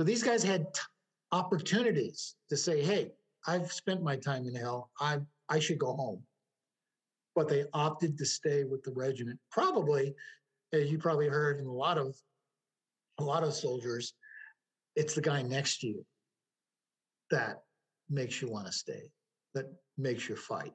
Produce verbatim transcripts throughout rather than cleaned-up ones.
So these guys had t- opportunities to say, hey, I've spent my time in hell. I I should go home. But they opted to stay with the regiment. Probably, as you probably heard in a lot of a lot of soldiers, it's the guy next to you that makes you want to stay, that makes you fight.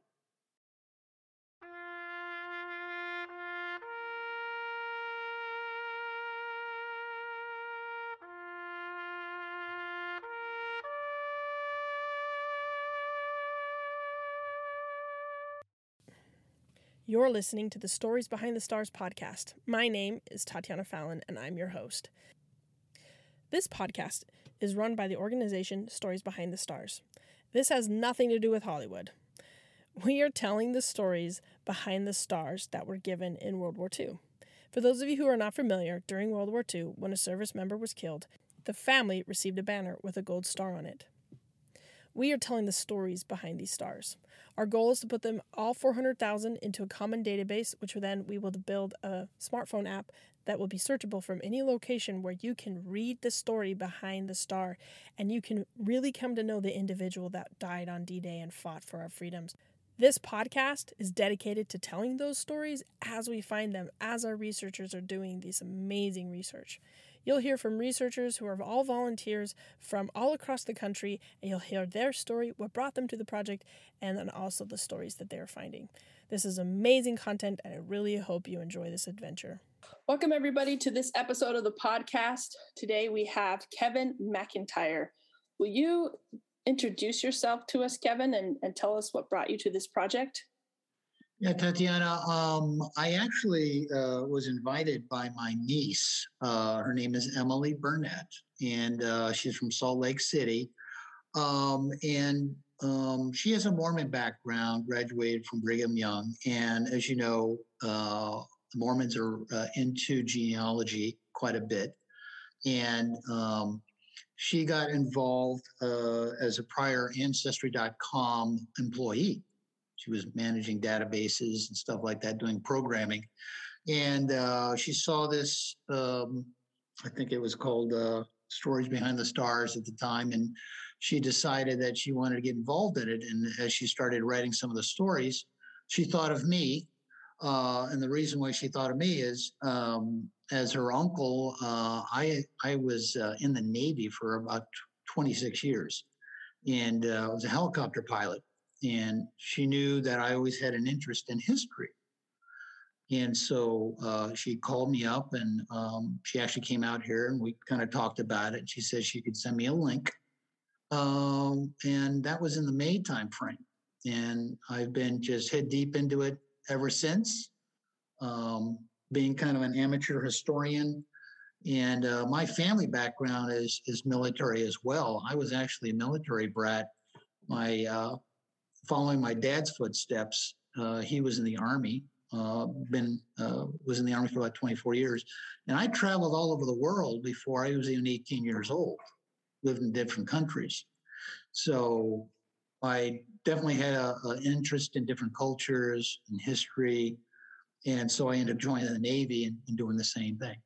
You're listening to the Stories Behind the Stars podcast. My name is Tatiana Fallon, and I'm your host. This podcast is run by the organization Stories Behind the Stars. This has nothing to do with Hollywood. We are telling the stories behind the stars that were given in World War Two. For those of you who are not familiar, during World War Two, when a service member was killed, the family received a banner with a gold star on it. We are telling the stories behind these stars. Our goal is to put them all four hundred thousand into a common database, which then we will build a smartphone app that will be searchable from any location where you can read the story behind the star, and you can really come to know the individual that died on D-Day and fought for our freedoms. This podcast is dedicated to telling those stories as we find them, as our researchers are doing this amazing research. You'll hear from researchers who are all volunteers from all across the country, and you'll hear their story, what brought them to the project, and then also the stories that they're finding. This is amazing content, and I really hope you enjoy this adventure. Welcome, everybody, to this episode of the podcast. Today we have Kevin McIntyre. Will you introduce yourself to us, Kevin, and, and tell us what brought you to this project? Yeah, Tatiana, um, I actually uh, was invited by my niece. Uh, her name is Emily Burnett, and uh, she's from Salt Lake City. Um, and um, she has a Mormon background, graduated from Brigham Young. And as you know, uh, Mormons are uh, into genealogy quite a bit. And um, she got involved uh, as a prior Ancestry dot com employee. She was managing databases and stuff like that, doing programming. And uh, she saw this, um, I think it was called uh, Stories Behind the Stars at the time, and she decided that she wanted to get involved in it. And as she started writing some of the stories, she thought of me. Uh, and the reason why she thought of me is um, as her uncle, uh, I, I was uh, in the Navy for about twenty-six years, and uh, I was a helicopter pilot. And she knew that I always had an interest in history. And so uh, she called me up, and um, she actually came out here, and we kind of talked about it. She said she could send me a link. Um, and that was in the May time frame. And I've been just head deep into it ever since, um, being kind of an amateur historian. And uh, my family background is, is military as well. I was actually a military brat. My uh, Following my dad's footsteps, uh, he was in the Army, uh, been uh, was in the Army for about twenty-four years. And I traveled all over the world before I was even eighteen years old, lived in different countries. So I definitely had an interest in different cultures and history. And so I ended up joining the Navy and, and doing the same thing.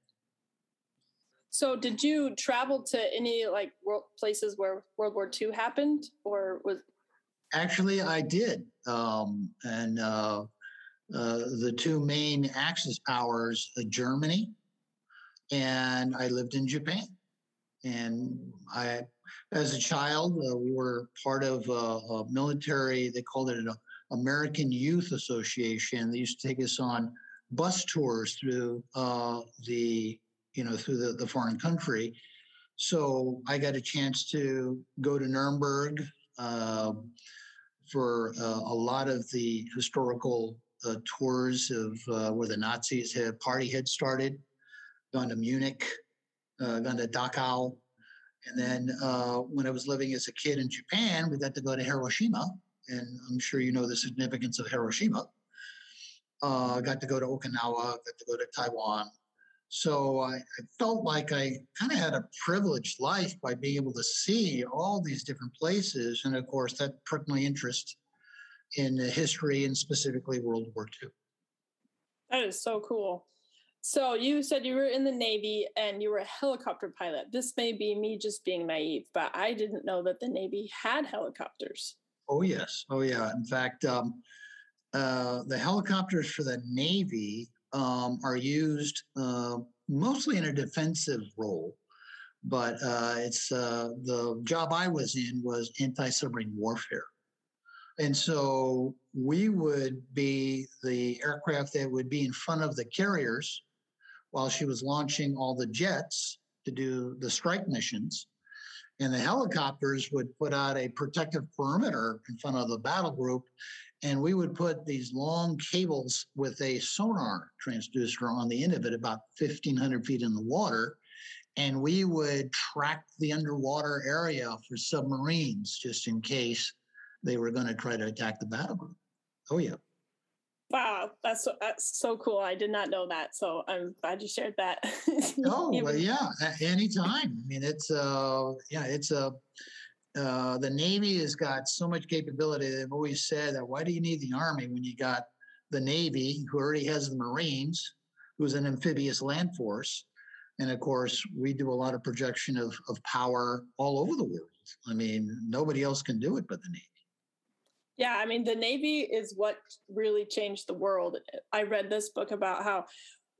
So did you travel to any like world, places where World War Two happened, or was... Actually, I did. Um, and uh, uh, the two main Axis powers, uh, Germany, and I lived in Japan. And I, as a child, uh, we were part of a, a military, they called it an American Youth Association. They used to take us on bus tours through uh, the, you know, through the, the foreign country. So I got a chance to go to Nuremberg, Uh, for uh, a lot of the historical uh, tours of uh, where the Nazis had, party had started, gone to Munich, uh, gone to Dachau. And then uh, when I was living as a kid in Japan, we got to go to Hiroshima. And I'm sure you know the significance of Hiroshima. Uh, got to go to Okinawa, got to go to Taiwan. So I, I felt like I kind of had a privileged life by being able to see all these different places. And, of course, that pricked my interest in history and specifically World War Two. That is so cool. So you said you were in the Navy and you were a helicopter pilot. This may be me just being naive, but I didn't know that the Navy had helicopters. Oh, yes. Oh, yeah. In fact, um, uh, the helicopters for the Navy um, are used uh, mostly in a defensive role. But uh, it's uh, the job I was in was anti-submarine warfare. And so we would be the aircraft that would be in front of the carriers while she was launching all the jets to do the strike missions. And the helicopters would put out a protective perimeter in front of the battle group. And we would put these long cables with a sonar transducer on the end of it, about fifteen hundred feet in the water. And we would track the underwater area for submarines just in case they were going to try to attack the battle group. Oh, yeah. Wow, that's so, that's so cool. I did not know that, so I'm glad you shared that. Oh, well, yeah, anytime. I mean, it's, uh, yeah, it's, uh, uh, the Navy has got so much capability. They've always said that, why do you need the Army when you got the Navy, who already has the Marines, who's an amphibious land force? And, of course, we do a lot of projection of, of power all over the world. I mean, nobody else can do it but the Navy. Yeah, I mean, the Navy is what really changed the world. I read this book about how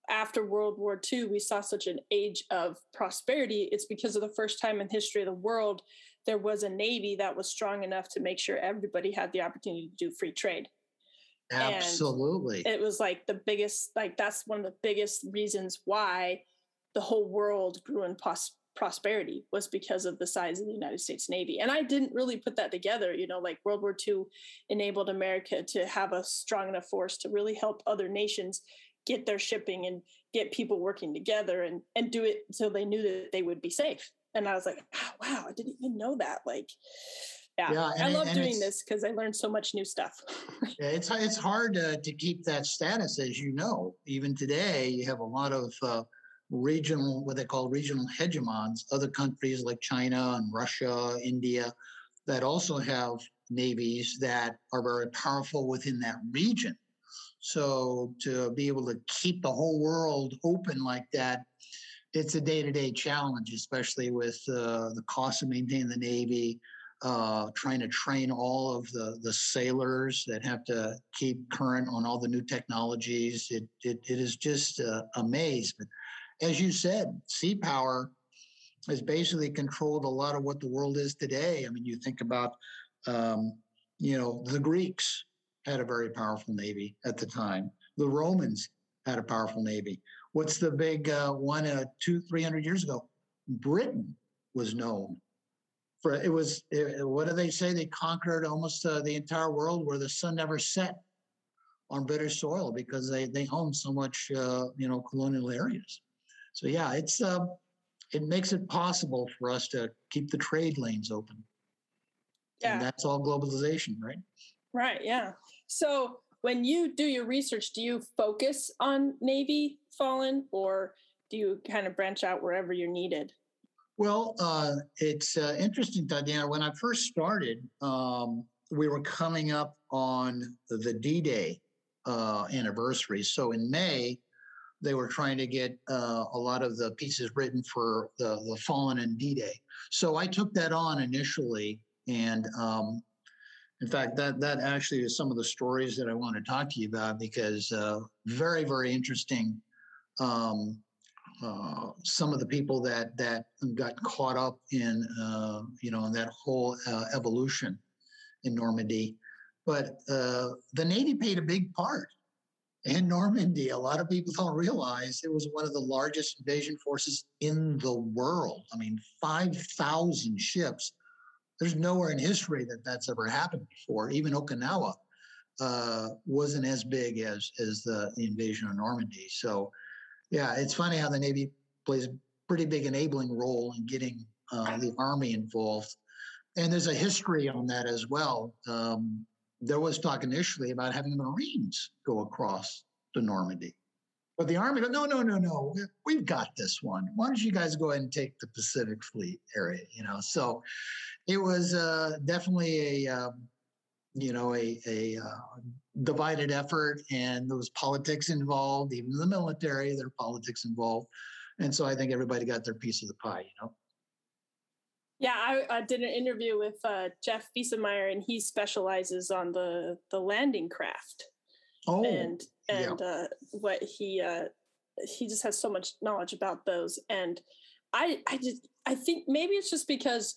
after World War Two, we saw such an age of prosperity. It's because of the first time in history of the world, there was a Navy that was strong enough to make sure everybody had the opportunity to do free trade. Absolutely. And it was like the biggest, like that's one of the biggest reasons why the whole world grew in prosperity. prosperity was because of the size of the United States Navy. And I didn't really put that together, you know, like World War Two enabled America to have a strong enough force to really help other nations get their shipping and get people working together and, and do it so they knew that they would be safe. And I was like, oh, wow, I didn't even know that. Like, yeah, yeah I love it, doing this because I learned so much new stuff. Yeah, it's, it's hard uh, to keep that status, as you know. Even today, you have a lot of uh, regional, what they call regional hegemons, other countries like China and Russia, India, that also have navies that are very powerful within that region. So to be able to keep the whole world open like that, it's a day-to-day challenge, especially with uh, the cost of maintaining the Navy, uh, trying to train all of the, the sailors that have to keep current on all the new technologies. It, it, it is just uh, a maze. But as you said, sea power has basically controlled a lot of what the world is today. I mean, you think about, um, you know, the Greeks had a very powerful navy at the time. The Romans had a powerful navy. What's the big uh, one uh, two, three hundred years ago? Britain was known for it was. It, what do they say? They conquered almost uh, the entire world where the sun never set on British soil because they they owned so much, uh, you know, colonial areas. So, yeah, it's uh, it makes it possible for us to keep the trade lanes open. Yeah. And that's all globalization, right? Right, yeah. So when you do your research, do you focus on Navy Fallen or do you kind of branch out wherever you're needed? Well, uh, it's uh, interesting, Tatiana. When I first started, um, we were coming up on the D-Day uh, anniversary. So in May, they were trying to get uh, a lot of the pieces written for the, the Fallen and D-Day. So I took that on initially. And um, in fact, that that actually is some of the stories that I want to talk to you about because uh, very, very interesting. Um, uh, some of the people that that got caught up in, uh, you know, in that whole uh, evolution in Normandy. But uh, the Navy played a big part. In Normandy, a lot of people don't realize it was one of the largest invasion forces in the world. I mean, five thousand ships. There's nowhere in history that that's ever happened before. Even Okinawa uh, wasn't as big as, as the, the invasion of Normandy. So, yeah, it's funny how the Navy plays a pretty big enabling role in getting uh, the Army involved. And there's a history on that as well. Um, There was talk initially about having the Marines go across to Normandy. But the Army, no, no, no, no, we've got this one. Why don't you guys go ahead and take the Pacific Fleet area, you know? So it was uh, definitely a, um, you know, a, a uh, divided effort, and there was politics involved, even the military, there were politics involved. And so I think everybody got their piece of the pie, you know? Yeah, I, I did an interview with uh, Jeff Biesemeyer, and he specializes on the, the landing craft. Oh, and and yeah. uh, what he uh, he just has so much knowledge about those. And I I just I think maybe it's just because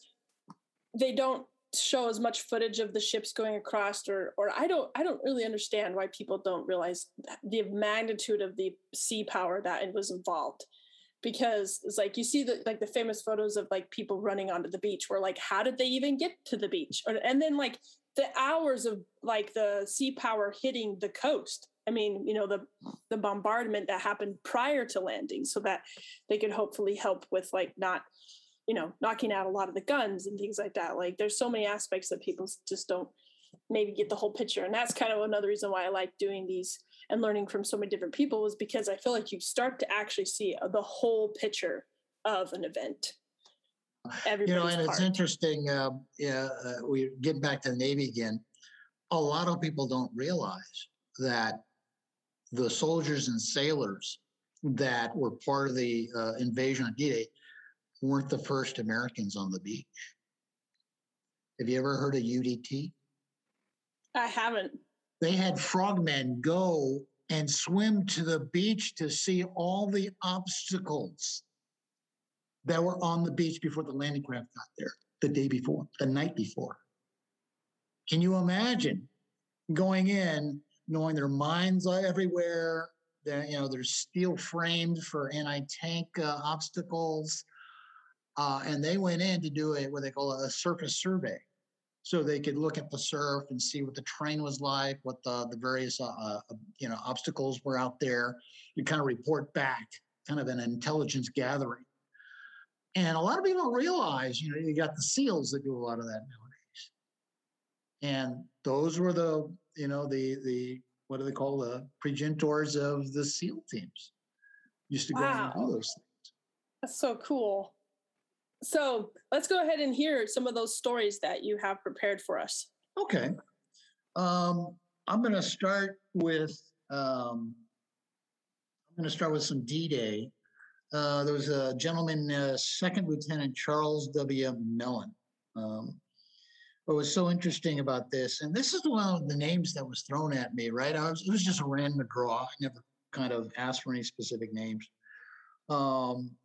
they don't show as much footage of the ships going across, or or I don't I don't really understand why people don't realize the magnitude of the sea power that it was involved. Because it's like you see the like the famous photos of like people running onto the beach, where like how did they even get to the beach? Or, and then like the hours of like the sea power hitting the coast. I mean, you know, the the bombardment that happened prior to landing, so that they could hopefully help with like not, you know, knocking out a lot of the guns and things like that. Like there's so many aspects that people just don't maybe get the whole picture. And that's kind of another reason why I like doing these and learning from so many different people, was because I feel like you start to actually see the whole picture of an event. Everybody's you know, and part. It's interesting, uh, yeah, uh, we get back to the Navy again. A lot of people don't realize that the soldiers and sailors that were part of the uh, invasion on D-Day weren't the first Americans on the beach. Have you ever heard of U D T? I haven't. They had frogmen go and swim to the beach to see all the obstacles that were on the beach before the landing craft got there, the day before, the night before. Can you imagine going in, knowing their mines are everywhere, that, you know, there's steel frames for anti-tank uh, obstacles, uh, and they went in to do a, what they call a surface survey. So they could look at the surf and see what the terrain was like, what the, the various uh, you know obstacles were out there. You kind of report back, kind of an intelligence gathering. And a lot of people don't realize, you know, you got the SEALs that do a lot of that nowadays. And those were the, you know, the the what do they call the progenitors of the SEAL teams? Used to go wow. and do those things. That's so cool. So let's go ahead and hear some of those stories that you have prepared for us. Okay. Um, I'm going to start with, um, I'm going to start with some D-Day. Uh, there was a gentleman, uh, Second Lieutenant Charles W. Mellon. Um, what was so interesting about this, and this is one of the names that was thrown at me, right? I was, it was just a random draw. I never kind of asked for any specific names. Um,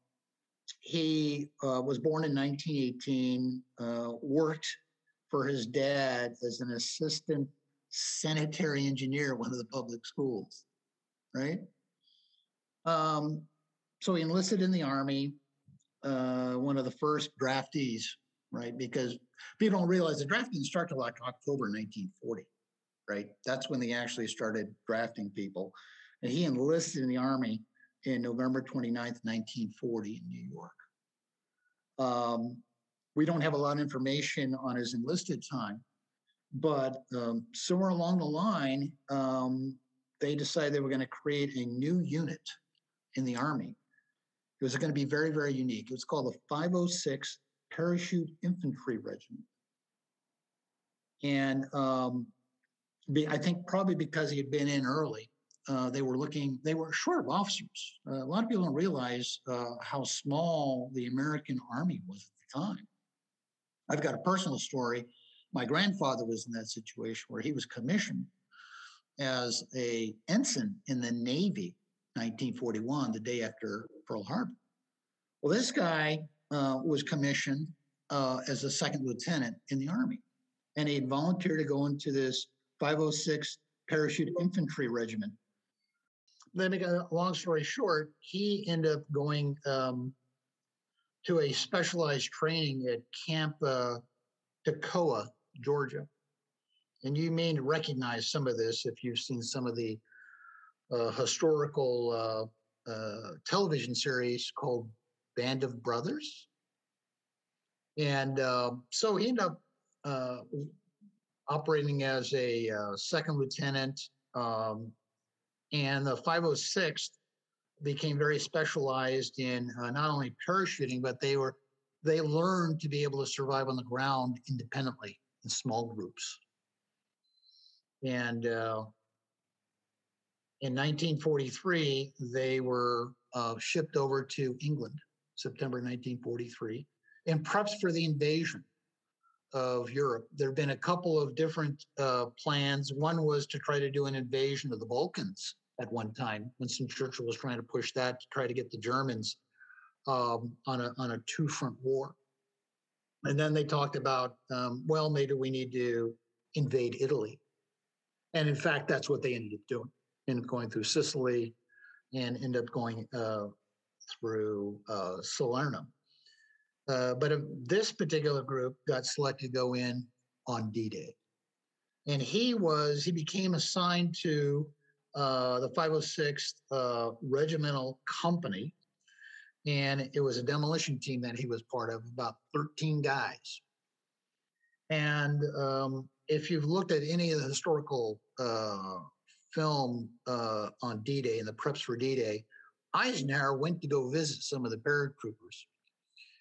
He uh, was born in nineteen eighteen, uh, worked for his dad as an assistant sanitary engineer at one of the public schools, right? Um, so he enlisted in the Army, uh, one of the first draftees, right? Because people don't realize the draft didn't start until like October nineteen forty, right? That's when they actually started drafting people. And he enlisted in the Army in November twenty-ninth, nineteen forty in New York. Um, we don't have a lot of information on his enlisted time, but um, somewhere along the line, um, they decided they were going to create a new unit in the Army. It was going to be very, very unique. It was called the five oh sixth Parachute Infantry Regiment. And um, I think probably because he had been in early, Uh, they were looking, they were short of officers. Uh, a lot of people don't realize uh, how small the American Army was at the time. I've got a personal story. My grandfather was in that situation where he was commissioned as a ensign in the Navy, nineteen forty-one, the day after Pearl Harbor. Well, this guy uh, was commissioned uh, as a second lieutenant in the Army, and he had volunteered to go into this five oh sixth Parachute Infantry Regiment. Then, long story short, he ended up going um, to a specialized training at Camp uh, Toccoa, Georgia. And you may recognize some of this if you've seen some of the uh, historical uh, uh, television series called Band of Brothers. And uh, so he ended up uh, operating as a uh, second lieutenant, um, and the five oh sixth became very specialized in uh, not only parachuting, but they were they learned to be able to survive on the ground independently in small groups. And uh, in nineteen forty-three, they were uh, shipped over to England, September nineteen forty-three, and preps for the invasion of Europe. There have been a couple of different uh, plans. One was to try to do an invasion of the Balkans at one time. Winston Churchill was trying to push that to try to get the Germans um, on a on a two-front war. And then they talked about, um, well, maybe we need to invade Italy. And in fact, that's what they ended up doing, ended up going through Sicily and ended up going uh, through uh, Salerno. Uh, but uh, this particular group got selected to go in on D-Day. And he was, he became assigned to uh, the five oh sixth uh, Regimental Company. And it was a demolition team that he was part of, about thirteen guys. And um, if you've looked at any of the historical uh, film uh, on D-Day and the preps for D-Day, Eisenhower went to go visit some of the paratroopers.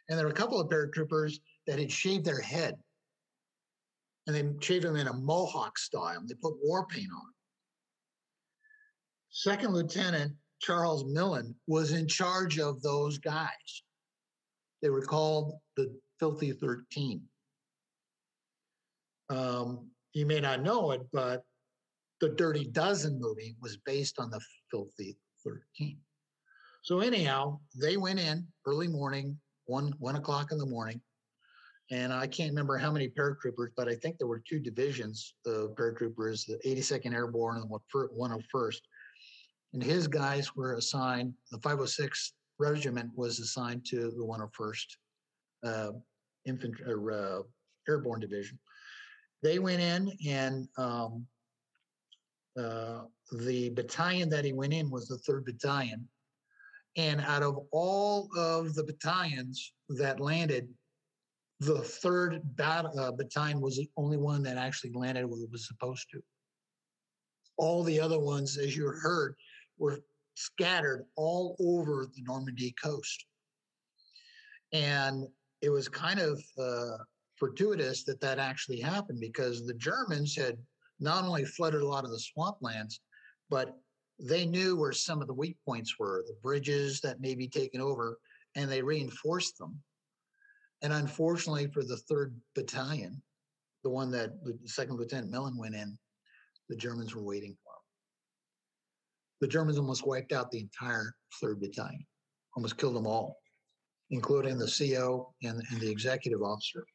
And there were a couple of paratroopers that had shaved their head. And they shaved them in a Mohawk style. They put war paint on. Second Lieutenant Charles Mellon was in charge of those guys. They were called the Filthy Thirteen. Um, you may not know it, but the Dirty Dozen movie was based on the Filthy Thirteen. So anyhow, they went in early morning, one one o'clock in the morning, and I can't remember how many paratroopers, but I think there were two divisions of paratroopers, the eighty-second Airborne and the one oh first. And his guys were assigned, the five oh sixth Regiment was assigned to the one oh first uh, Infantry or, uh, Airborne Division. They went in, and um, uh, the battalion that he went in was the third Battalion. And out of all of the battalions that landed, the third bat- uh, battalion was the only one that actually landed where it was supposed to. All the other ones, as you heard, were scattered all over the Normandy coast. And it was kind of uh, fortuitous that that actually happened, because the Germans had not only flooded a lot of the swamplands, but they knew where some of the weak points were, the bridges that may be taken over, and they reinforced them. And unfortunately for the third Battalion, the one that Second Lieutenant Mellon went in, the Germans were waiting for him. The Germans almost wiped out the entire third Battalion, almost killed them all, including the C O and, and the executive officer.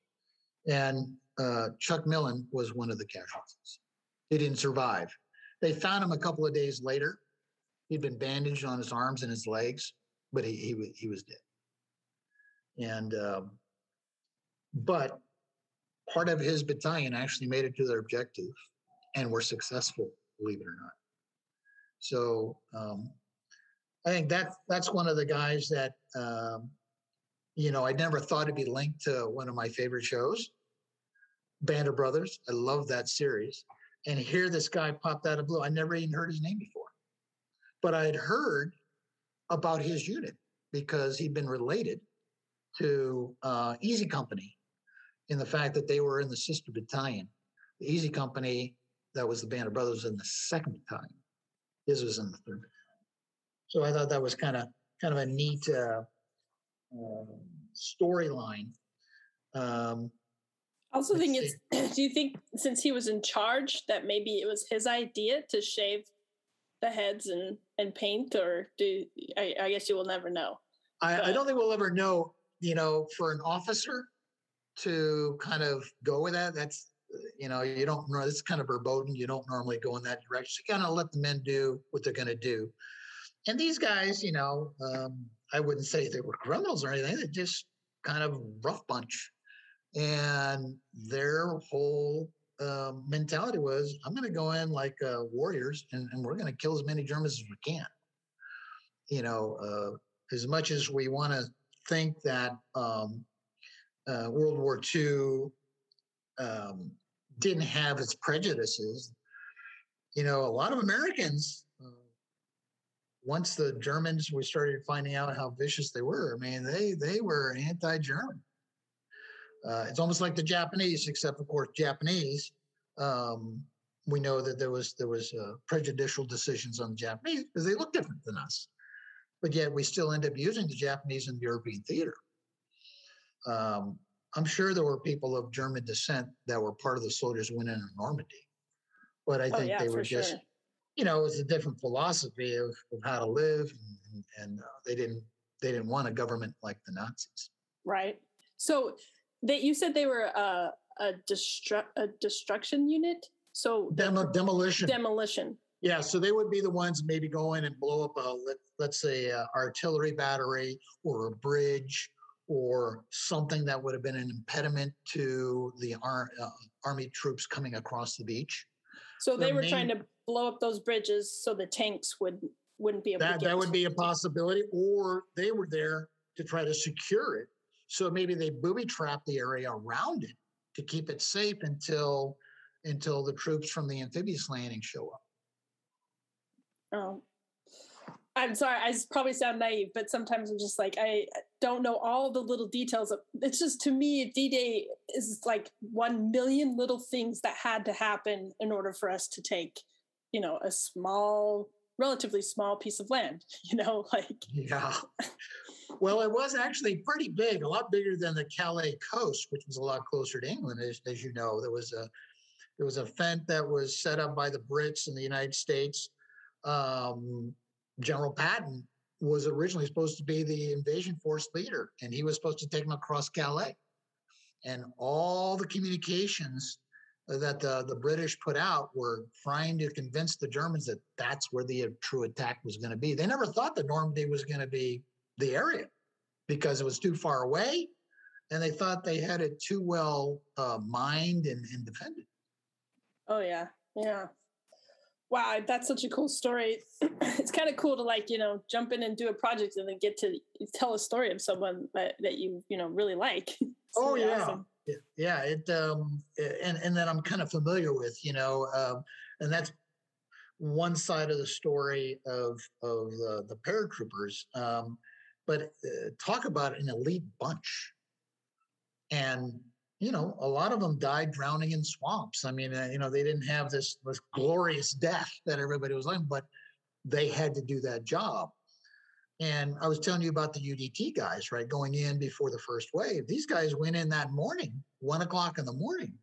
And uh, Chuck Mellon was one of the casualties. He didn't survive. They found him a couple of days later. He'd been bandaged on his arms and his legs, but he he, he was dead. And um, but part of his battalion actually made it to their objective and were successful, believe it or not. So um, I think that that's one of the guys that um, you know, I never thought it'd be linked to one of my favorite shows, Band of Brothers. I love that series. And here this guy popped out of blue. I never even heard his name before. But I had heard about his unit because he'd been related to uh, Easy Company in the fact that they were in the sister battalion. The Easy Company, that was the Band of Brothers in the second battalion. His was in the third. So I thought that was kind of kind of a neat uh, um, storyline. Um I also think it's, do you think since he was in charge that maybe it was his idea to shave the heads and, and paint, or do, I, I guess you will never know. I, I don't think we'll ever know, you know, for an officer to kind of go with that. That's, you know, you don't know, it's kind of verboten. You don't normally go in that direction. You kind of let the men do what they're going to do. And these guys, you know, um, I wouldn't say they were criminals or anything. They're just kind of rough bunch. And their whole uh, mentality was, I'm going to go in like uh, warriors, and, and we're going to kill as many Germans as we can. You know, uh, as much as we want to think that um, uh, World War Two um, didn't have its prejudices, you know, a lot of Americans, uh, once the Germans, we started finding out how vicious they were. I mean, they, they were anti-German. Uh, it's almost like the Japanese, except, of course, Japanese um, we know that there was there was uh, prejudicial decisions on the Japanese because they look different than us. But yet we still end up using the Japanese in the European theater. Um, I'm sure there were people of German descent that were part of the soldiers who went in Normandy. But I think oh, yeah, they were just, sure. you know, it was a different philosophy of, of how to live. And, and, and uh, they didn't they didn't want a government like the Nazis. Right. So that you said they were uh, a, destru- a destruction unit? So Demo- demolition. Demolition. Yeah, so they would be the ones maybe go in and blow up a, let, let's say, a artillery battery or a bridge or something that would have been an impediment to the ar- uh, army troops coming across the beach. So they the were main, trying to blow up those bridges so the tanks would, wouldn't be able that, to get That would be a possibility, or they were there to try to secure it. So maybe they booby-trapped the area around it to keep it safe until until the troops from the amphibious landing show up. Oh, I'm sorry. I probably sound naive, but sometimes I'm just like, I don't know all the little details. Of, it's just, to me, D-Day is like one million little things that had to happen in order for us to take, you know, a small, relatively small piece of land, you know, like. Yeah. Well, it was actually pretty big, a lot bigger than the Calais coast, which was a lot closer to England, as, as you know. There was a, there was a fence that was set up by the Brits in the United States. Um, General Patton was originally supposed to be the invasion force leader, and he was supposed to take them across Calais. And all the communications that the, the British put out were trying to convince the Germans that that's where the true attack was going to be. They never thought that Normandy was going to be the area because it was too far away, and they thought they had it too well uh, mined and, and defended. Oh, yeah, yeah. Wow, that's such a cool story. It's kind of cool to, like, you know, jump in and do a project and then get to tell a story of someone that, that you, you know, really like. Oh, really yeah. Awesome. Yeah. It, um, and, and that I'm kind of familiar with, you know, um, and that's one side of the story of, of uh, the paratroopers. Um, but uh, talk about an elite bunch. And you know, a lot of them died drowning in swamps. I mean, uh, you know, they didn't have this, this glorious death that everybody was like, but they had to do that job. And I was telling you about the U D T guys, right, going in before the first wave. These guys went in that morning, one o'clock in the morning,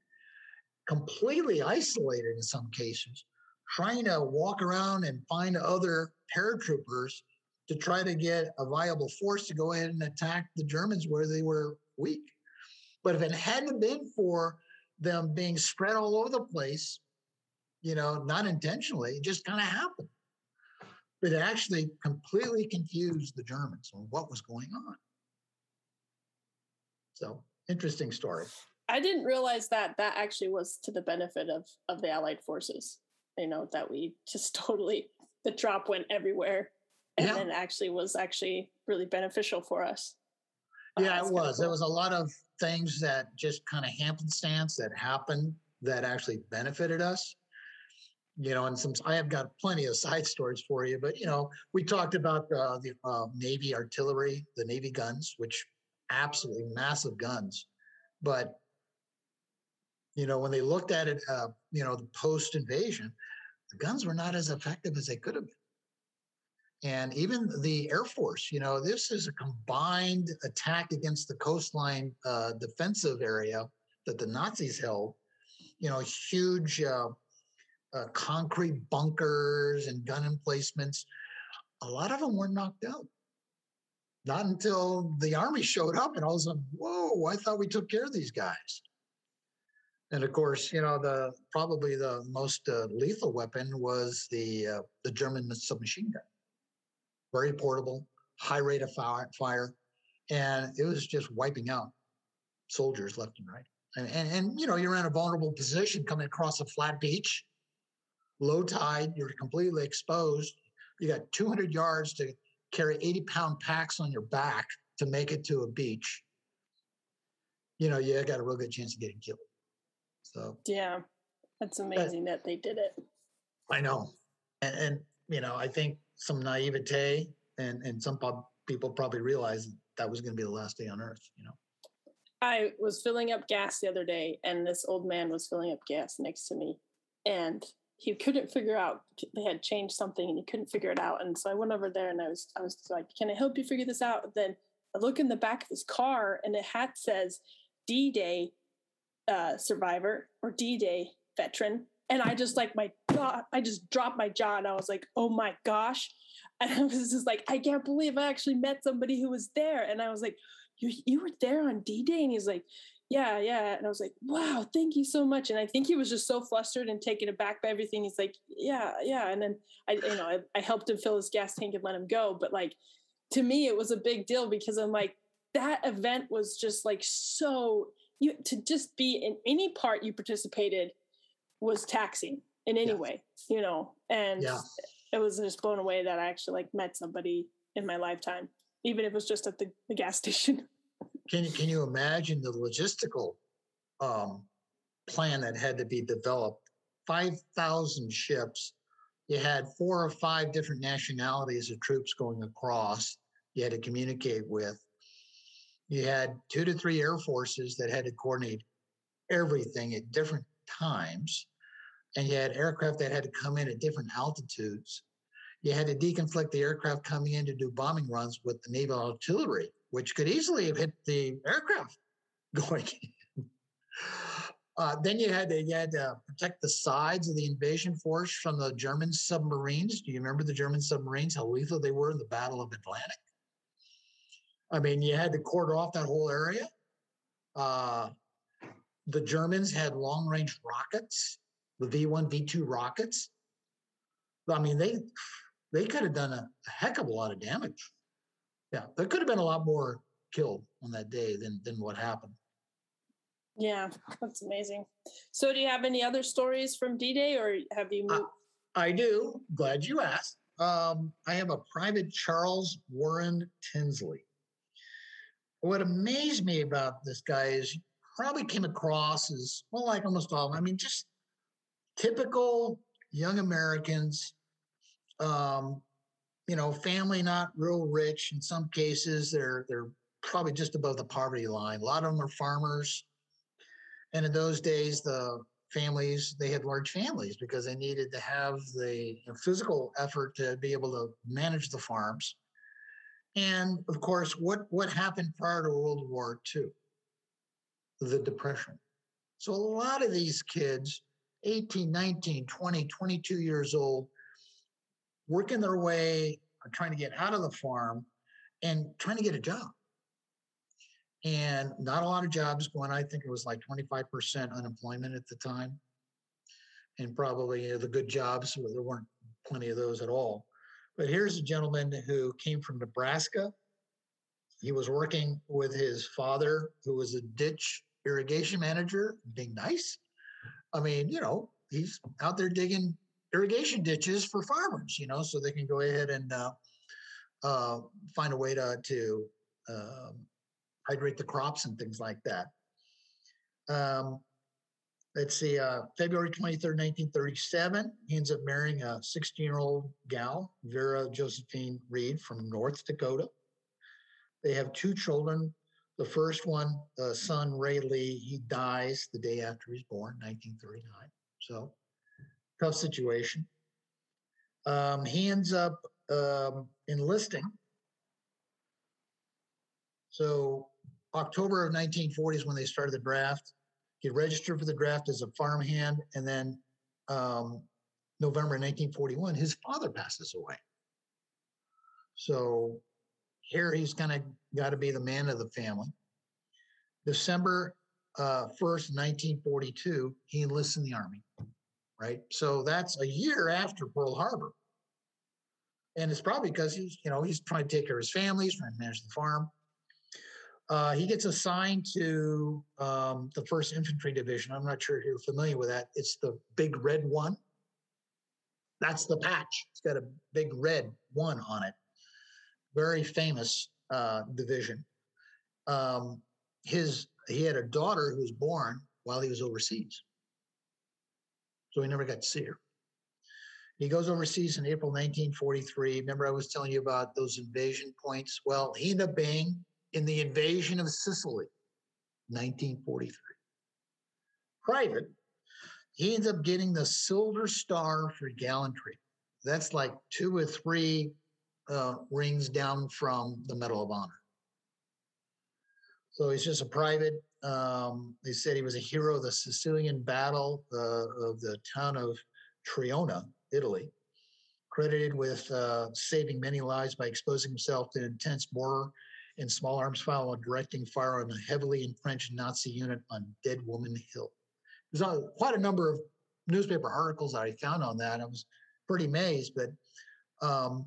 completely isolated in some cases, trying to walk around and find other paratroopers to try to get a viable force to go ahead and attack the Germans where they were weak. But if it hadn't been for them being spread all over the place, you know, not intentionally, it just kind of happened. But it actually completely confused the Germans on what was going on. So, interesting story. I didn't realize that that actually was to the benefit of, of the Allied forces. You know, that we just totally, the drop went everywhere. And yeah. then actually was actually really beneficial for us. Yeah, it was. Cool. There was a lot of things that just kind of happenstance that happened that actually benefited us. You know, and some I have got plenty of side stories for you, but, you know, we talked about uh, the uh, Navy artillery, the Navy guns, which absolutely massive guns. But, you know, when they looked at it, uh, you know, the post-invasion, the guns were not as effective as they could have been. And even the Air Force, you know, this is a combined attack against the coastline uh, defensive area that the Nazis held, you know, huge uh, uh, concrete bunkers and gun emplacements. A lot of them were knocked out. Not until the Army showed up and all of a sudden, whoa, I thought we took care of these guys. And of course, you know, the probably the most uh, lethal weapon was the uh, the German submachine gun. Very portable, high rate of fire, and it was just wiping out soldiers left and right. And, and, and you know, you're in a vulnerable position coming across a flat beach, low tide, you're completely exposed. You got two hundred yards to carry eighty-pound packs on your back to make it to a beach. You know, you got a real good chance of getting killed. So yeah, that's amazing that, that they did it. I know. And, and you know, I think some naivete and, and some pop, people probably realized that was going to be the last day on earth, you know. I was filling up gas the other day and this old man was filling up gas next to me and he couldn't figure out, they had changed something and he couldn't figure it out. And so I went over there and I was, I was like, can I help you figure this out? And then I look in the back of his car and the hat says D-Day uh, survivor or D-Day veteran. And I just like my, I just dropped my jaw and I was like, oh my gosh. And I was just like, I can't believe I actually met somebody who was there. And I was like, you, you were there on D-Day? And he's like, yeah, yeah. And I was like, wow, thank you so much. And I think he was just so flustered and taken aback by everything. He's like, yeah, yeah. And then I, you know, I, I helped him fill his gas tank and let him go. But like, to me, it was a big deal because I'm like, that event was just like, so you to just be in any part you participated was taxing in any yeah. way, you know? And yeah. it was just blown away that I actually like met somebody in my lifetime, even if it was just at the, the gas station. Can you, can you imagine the logistical um, plan that had to be developed? five thousand ships. You had four or five different nationalities of troops going across you had to communicate with. You had two to three air forces that had to coordinate everything at different times. And you had aircraft that had to come in at different altitudes. You had to deconflict the aircraft coming in to do bombing runs with the naval artillery, which could easily have hit the aircraft going in. Uh, then you had, to, you had to protect the sides of the invasion force from the German submarines. Do you remember the German submarines, how lethal they were in the Battle of Atlantic? I mean, you had to cordon off that whole area. Uh, the Germans had long-range rockets, the V one, V two rockets. I mean, they they could have done a heck of a lot of damage. Yeah, there could have been a lot more killed on that day than than what happened. Yeah, that's amazing. So do you have any other stories from D-Day or have you moved? I, I do. Glad you asked. Um, I have a private Charles Warren Tinsley. What amazed me about this guy is he probably came across as, well, like almost all of them. I mean, just typical young Americans, um, you know, family not real rich. In some cases, they're they're probably just above the poverty line. A lot of them are farmers. And in those days, the families, they had large families because they needed to have the physical effort to be able to manage the farms. And, of course, what, what happened prior to World War Two? The Depression. So a lot of these kids, eighteen, nineteen, twenty, twenty-two years old, working their way, trying to get out of the farm and trying to get a job. And not a lot of jobs going. I think it was like twenty-five percent unemployment at the time. And probably you know, the good jobs, well, there weren't plenty of those at all. But here's a gentleman who came from Nebraska. He was working with his father, who was a ditch irrigation manager, being nice. I mean, you know, he's out there digging irrigation ditches for farmers, you know, so they can go ahead and uh, uh, find a way to, to um, hydrate the crops and things like that. Um, let's see, uh, February twenty-third, nineteen thirty-seven, he ends up marrying a sixteen-year-old gal, Vera Josephine Reed from North Dakota. They have two children. The first one, uh, son Ray Lee, he dies the day after he's born, nineteen thirty-nine. So tough situation. Um, he ends up um, enlisting. So October of nineteen forty is when they started the draft. He registered for the draft as a farmhand. And then um, November nineteen forty-one, his father passes away. So here he's kind of got to be the man of the family. December uh, first, nineteen forty-two, he enlists in the Army, right? So that's a year after Pearl Harbor. And it's probably because he's, you know, he's trying to take care of his family, he's trying to manage the farm. Uh, he gets assigned to um, the first Infantry Division. I'm not sure if you're familiar with that. It's the Big Red One. That's the patch. It's got a big red one on it. Very famous uh, division. Um, his he had a daughter who was born while he was overseas. So he never got to see her. He goes overseas in April nineteen forty-three. Remember I was telling you about those invasion points? Well, he ended up being in the invasion of Sicily, nineteen forty-three. Private, He ends up getting the Silver Star for gallantry. That's like two or three uh, rings down from the Medal of Honor. So he's just a private. Um, they said he was a hero of the Sicilian battle uh, of the town of Triona, Italy, credited with uh, saving many lives by exposing himself to intense mortar and small arms fire while directing fire on a heavily entrenched Nazi unit on Dead Woman Hill. There's a, quite a number of newspaper articles that I found on that. I was pretty amazed, but um,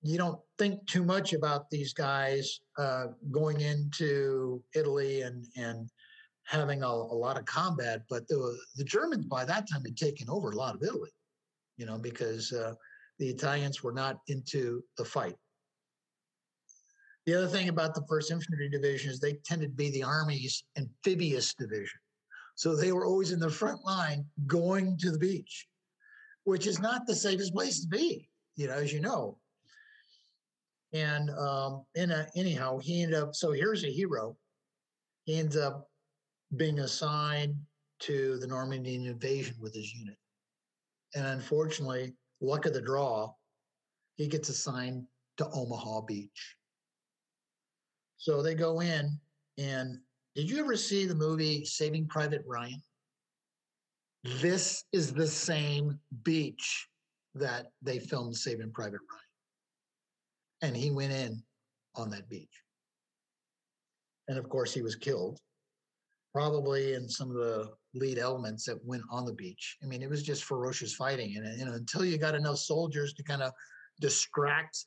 you don't think too much about these guys uh, going into Italy and, and having a, a lot of combat. But the, the Germans by that time had taken over a lot of Italy, you know, because uh, the Italians were not into the fight. The other thing about the first Infantry Division is they tended to be the Army's amphibious division. So they were always in the front line going to the beach, which is not the safest place to be, you know, as you know. And um, in a, anyhow, he ended up, so here's a hero. He ends up being assigned to the Normandy invasion with his unit. And unfortunately, luck of the draw, he gets assigned to Omaha Beach. So they go in, and did you ever see the movie Saving Private Ryan? This is the same beach that they filmed Saving Private Ryan. And he went in on that beach. And of course, he was killed, probably in some of the lead elements that went on the beach. I mean, it was just ferocious fighting. And you know, until you got enough soldiers to kind of distract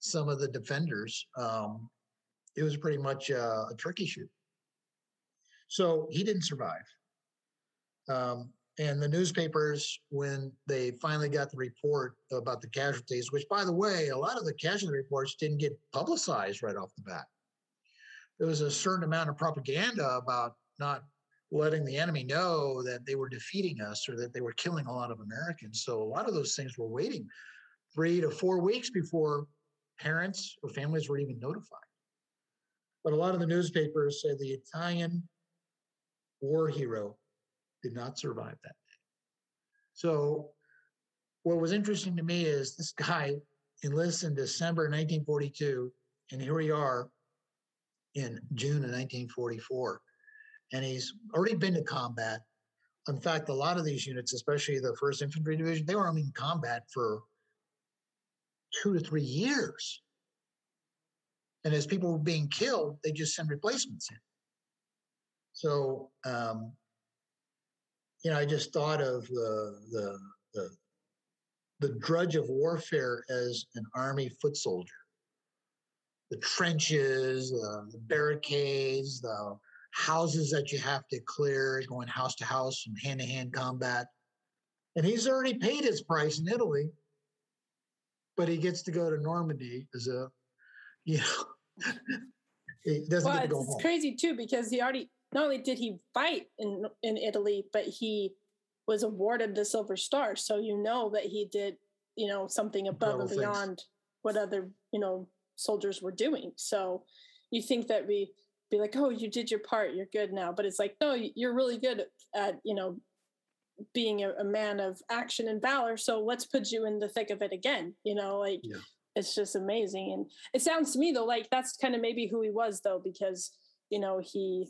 some of the defenders, um, it was pretty much uh, a turkey shoot. So he didn't survive. Um, and the newspapers, when they finally got the report about the casualties, which, by the way, a lot of the casualty reports didn't get publicized right off the bat. There was a certain amount of propaganda about not letting the enemy know that they were defeating us or that they were killing a lot of Americans. So a lot of those things were waiting three to four weeks before parents or families were even notified. But a lot of the newspapers said the Italian war hero did not survive that day. So what was interesting to me is this guy enlists in December nineteen forty-two, and here we are in June of nineteen forty-four. And he's already been to combat. In fact, a lot of these units, especially the first Infantry Division, they were in combat for two to three years. And as people were being killed, they just send replacements in. So, um, you know, I just thought of the, the, the, the drudge of warfare as an Army foot soldier. The trenches, uh, the barricades, the houses that you have to clear, going house to house and hand-to-hand combat. And he's already paid his price in Italy, but he gets to go to Normandy as a, you know, it doesn't well, get to go it's home. Crazy too, because he already not only did he fight in in Italy, but he was awarded the Silver Star. So you know that he did, you know, something above and beyond things. What other, you know, soldiers were doing. So you think that we be like, oh, you did your part, you're good now. But it's like, no, you're really good at, you know, being a, a man of action and valor. So let's put you in the thick of it again. You know, like. Yeah. It's just amazing. And it sounds to me, though, like that's kind of maybe who he was, though, because, you know, he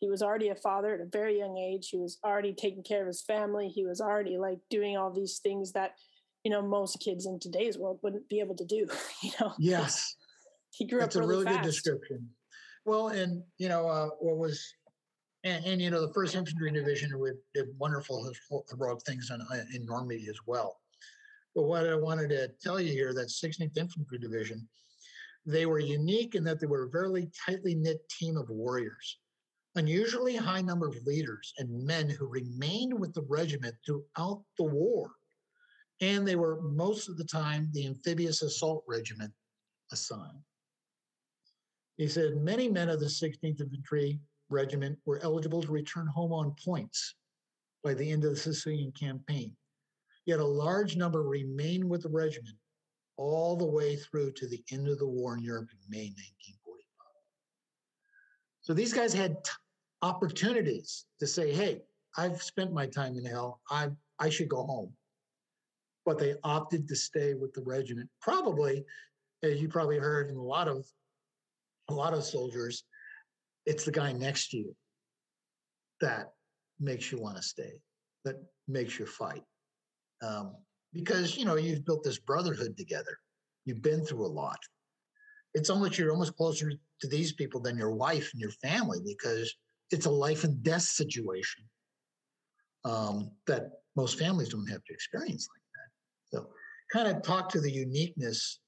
he was already a father at a very young age. He was already taking care of his family. He was already like doing all these things that, you know, most kids in today's world wouldn't be able to do, you know. Yes. He grew that's up really fast. That's a really good description. Well, and, you know, uh, what was, and, and, you know, the first Infantry Division did wonderful heroic things in, in Normandy as well. But what I wanted to tell you here, that sixteenth Infantry Division, they were unique in that they were a very tightly knit team of warriors, unusually high number of leaders and men who remained with the regiment throughout the war. And they were most of the time the amphibious assault regiment assigned. He said many men of the sixteenth Infantry Regiment were eligible to return home on points by the end of the Sicilian campaign. Yet a large number remained with the regiment all the way through to the end of the war in Europe in May nineteen forty-five. So these guys had t- opportunities to say, hey, I've spent my time in hell. I I should go home. But they opted to stay with the regiment. Probably, as you probably heard in a lot of a lot of soldiers, it's the guy next to you that makes you want to stay, that makes you fight. Um, because, you know, you've built this brotherhood together. You've been through a lot. It's almost, you're almost closer to these people than your wife and your family, because it's a life and death situation um, that most families don't have to experience like that. So kind of talk to the uniqueness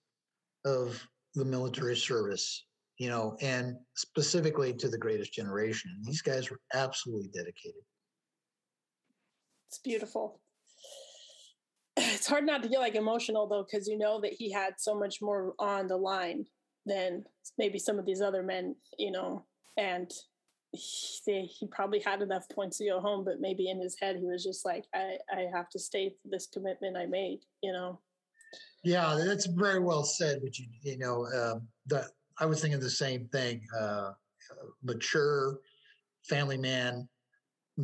of the military service, you know, and specifically to the greatest generation. These guys were absolutely dedicated. It's beautiful. It's hard not to get like emotional though, because you know that he had so much more on the line than maybe some of these other men, you know, and he, he probably had enough points to go home, but maybe in his head, he was just like, I, I have to stay to this commitment I made, you know? Yeah, that's very well said. But you, you know, uh, the, I was thinking the same thing, uh, mature family man,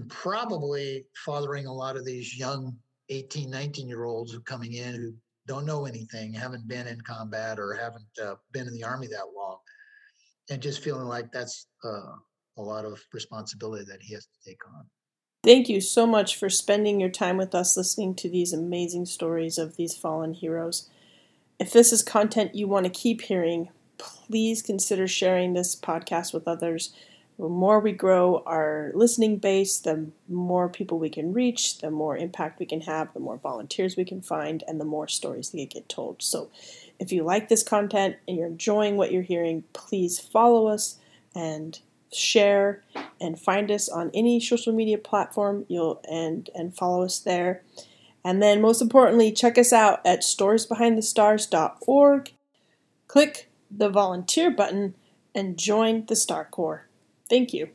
probably fathering a lot of these young eighteen, nineteen year olds who coming in who don't know anything, haven't been in combat or haven't uh, been in the Army that long, and just feeling like that's uh, a lot of responsibility that he has to take on. Thank you so much for spending your time with us listening to these amazing stories of these fallen heroes. If this is content you want to keep hearing, please consider sharing this podcast with others. The more we grow our listening base, the more people we can reach, the more impact we can have, the more volunteers we can find, and the more stories that get told. So if you like this content and you're enjoying what you're hearing, please follow us and share and find us on any social media platform. You'll and, and follow us there. And then most importantly, check us out at stories behind the stars dot org. Click the volunteer button and join the Star Corps. Thank you.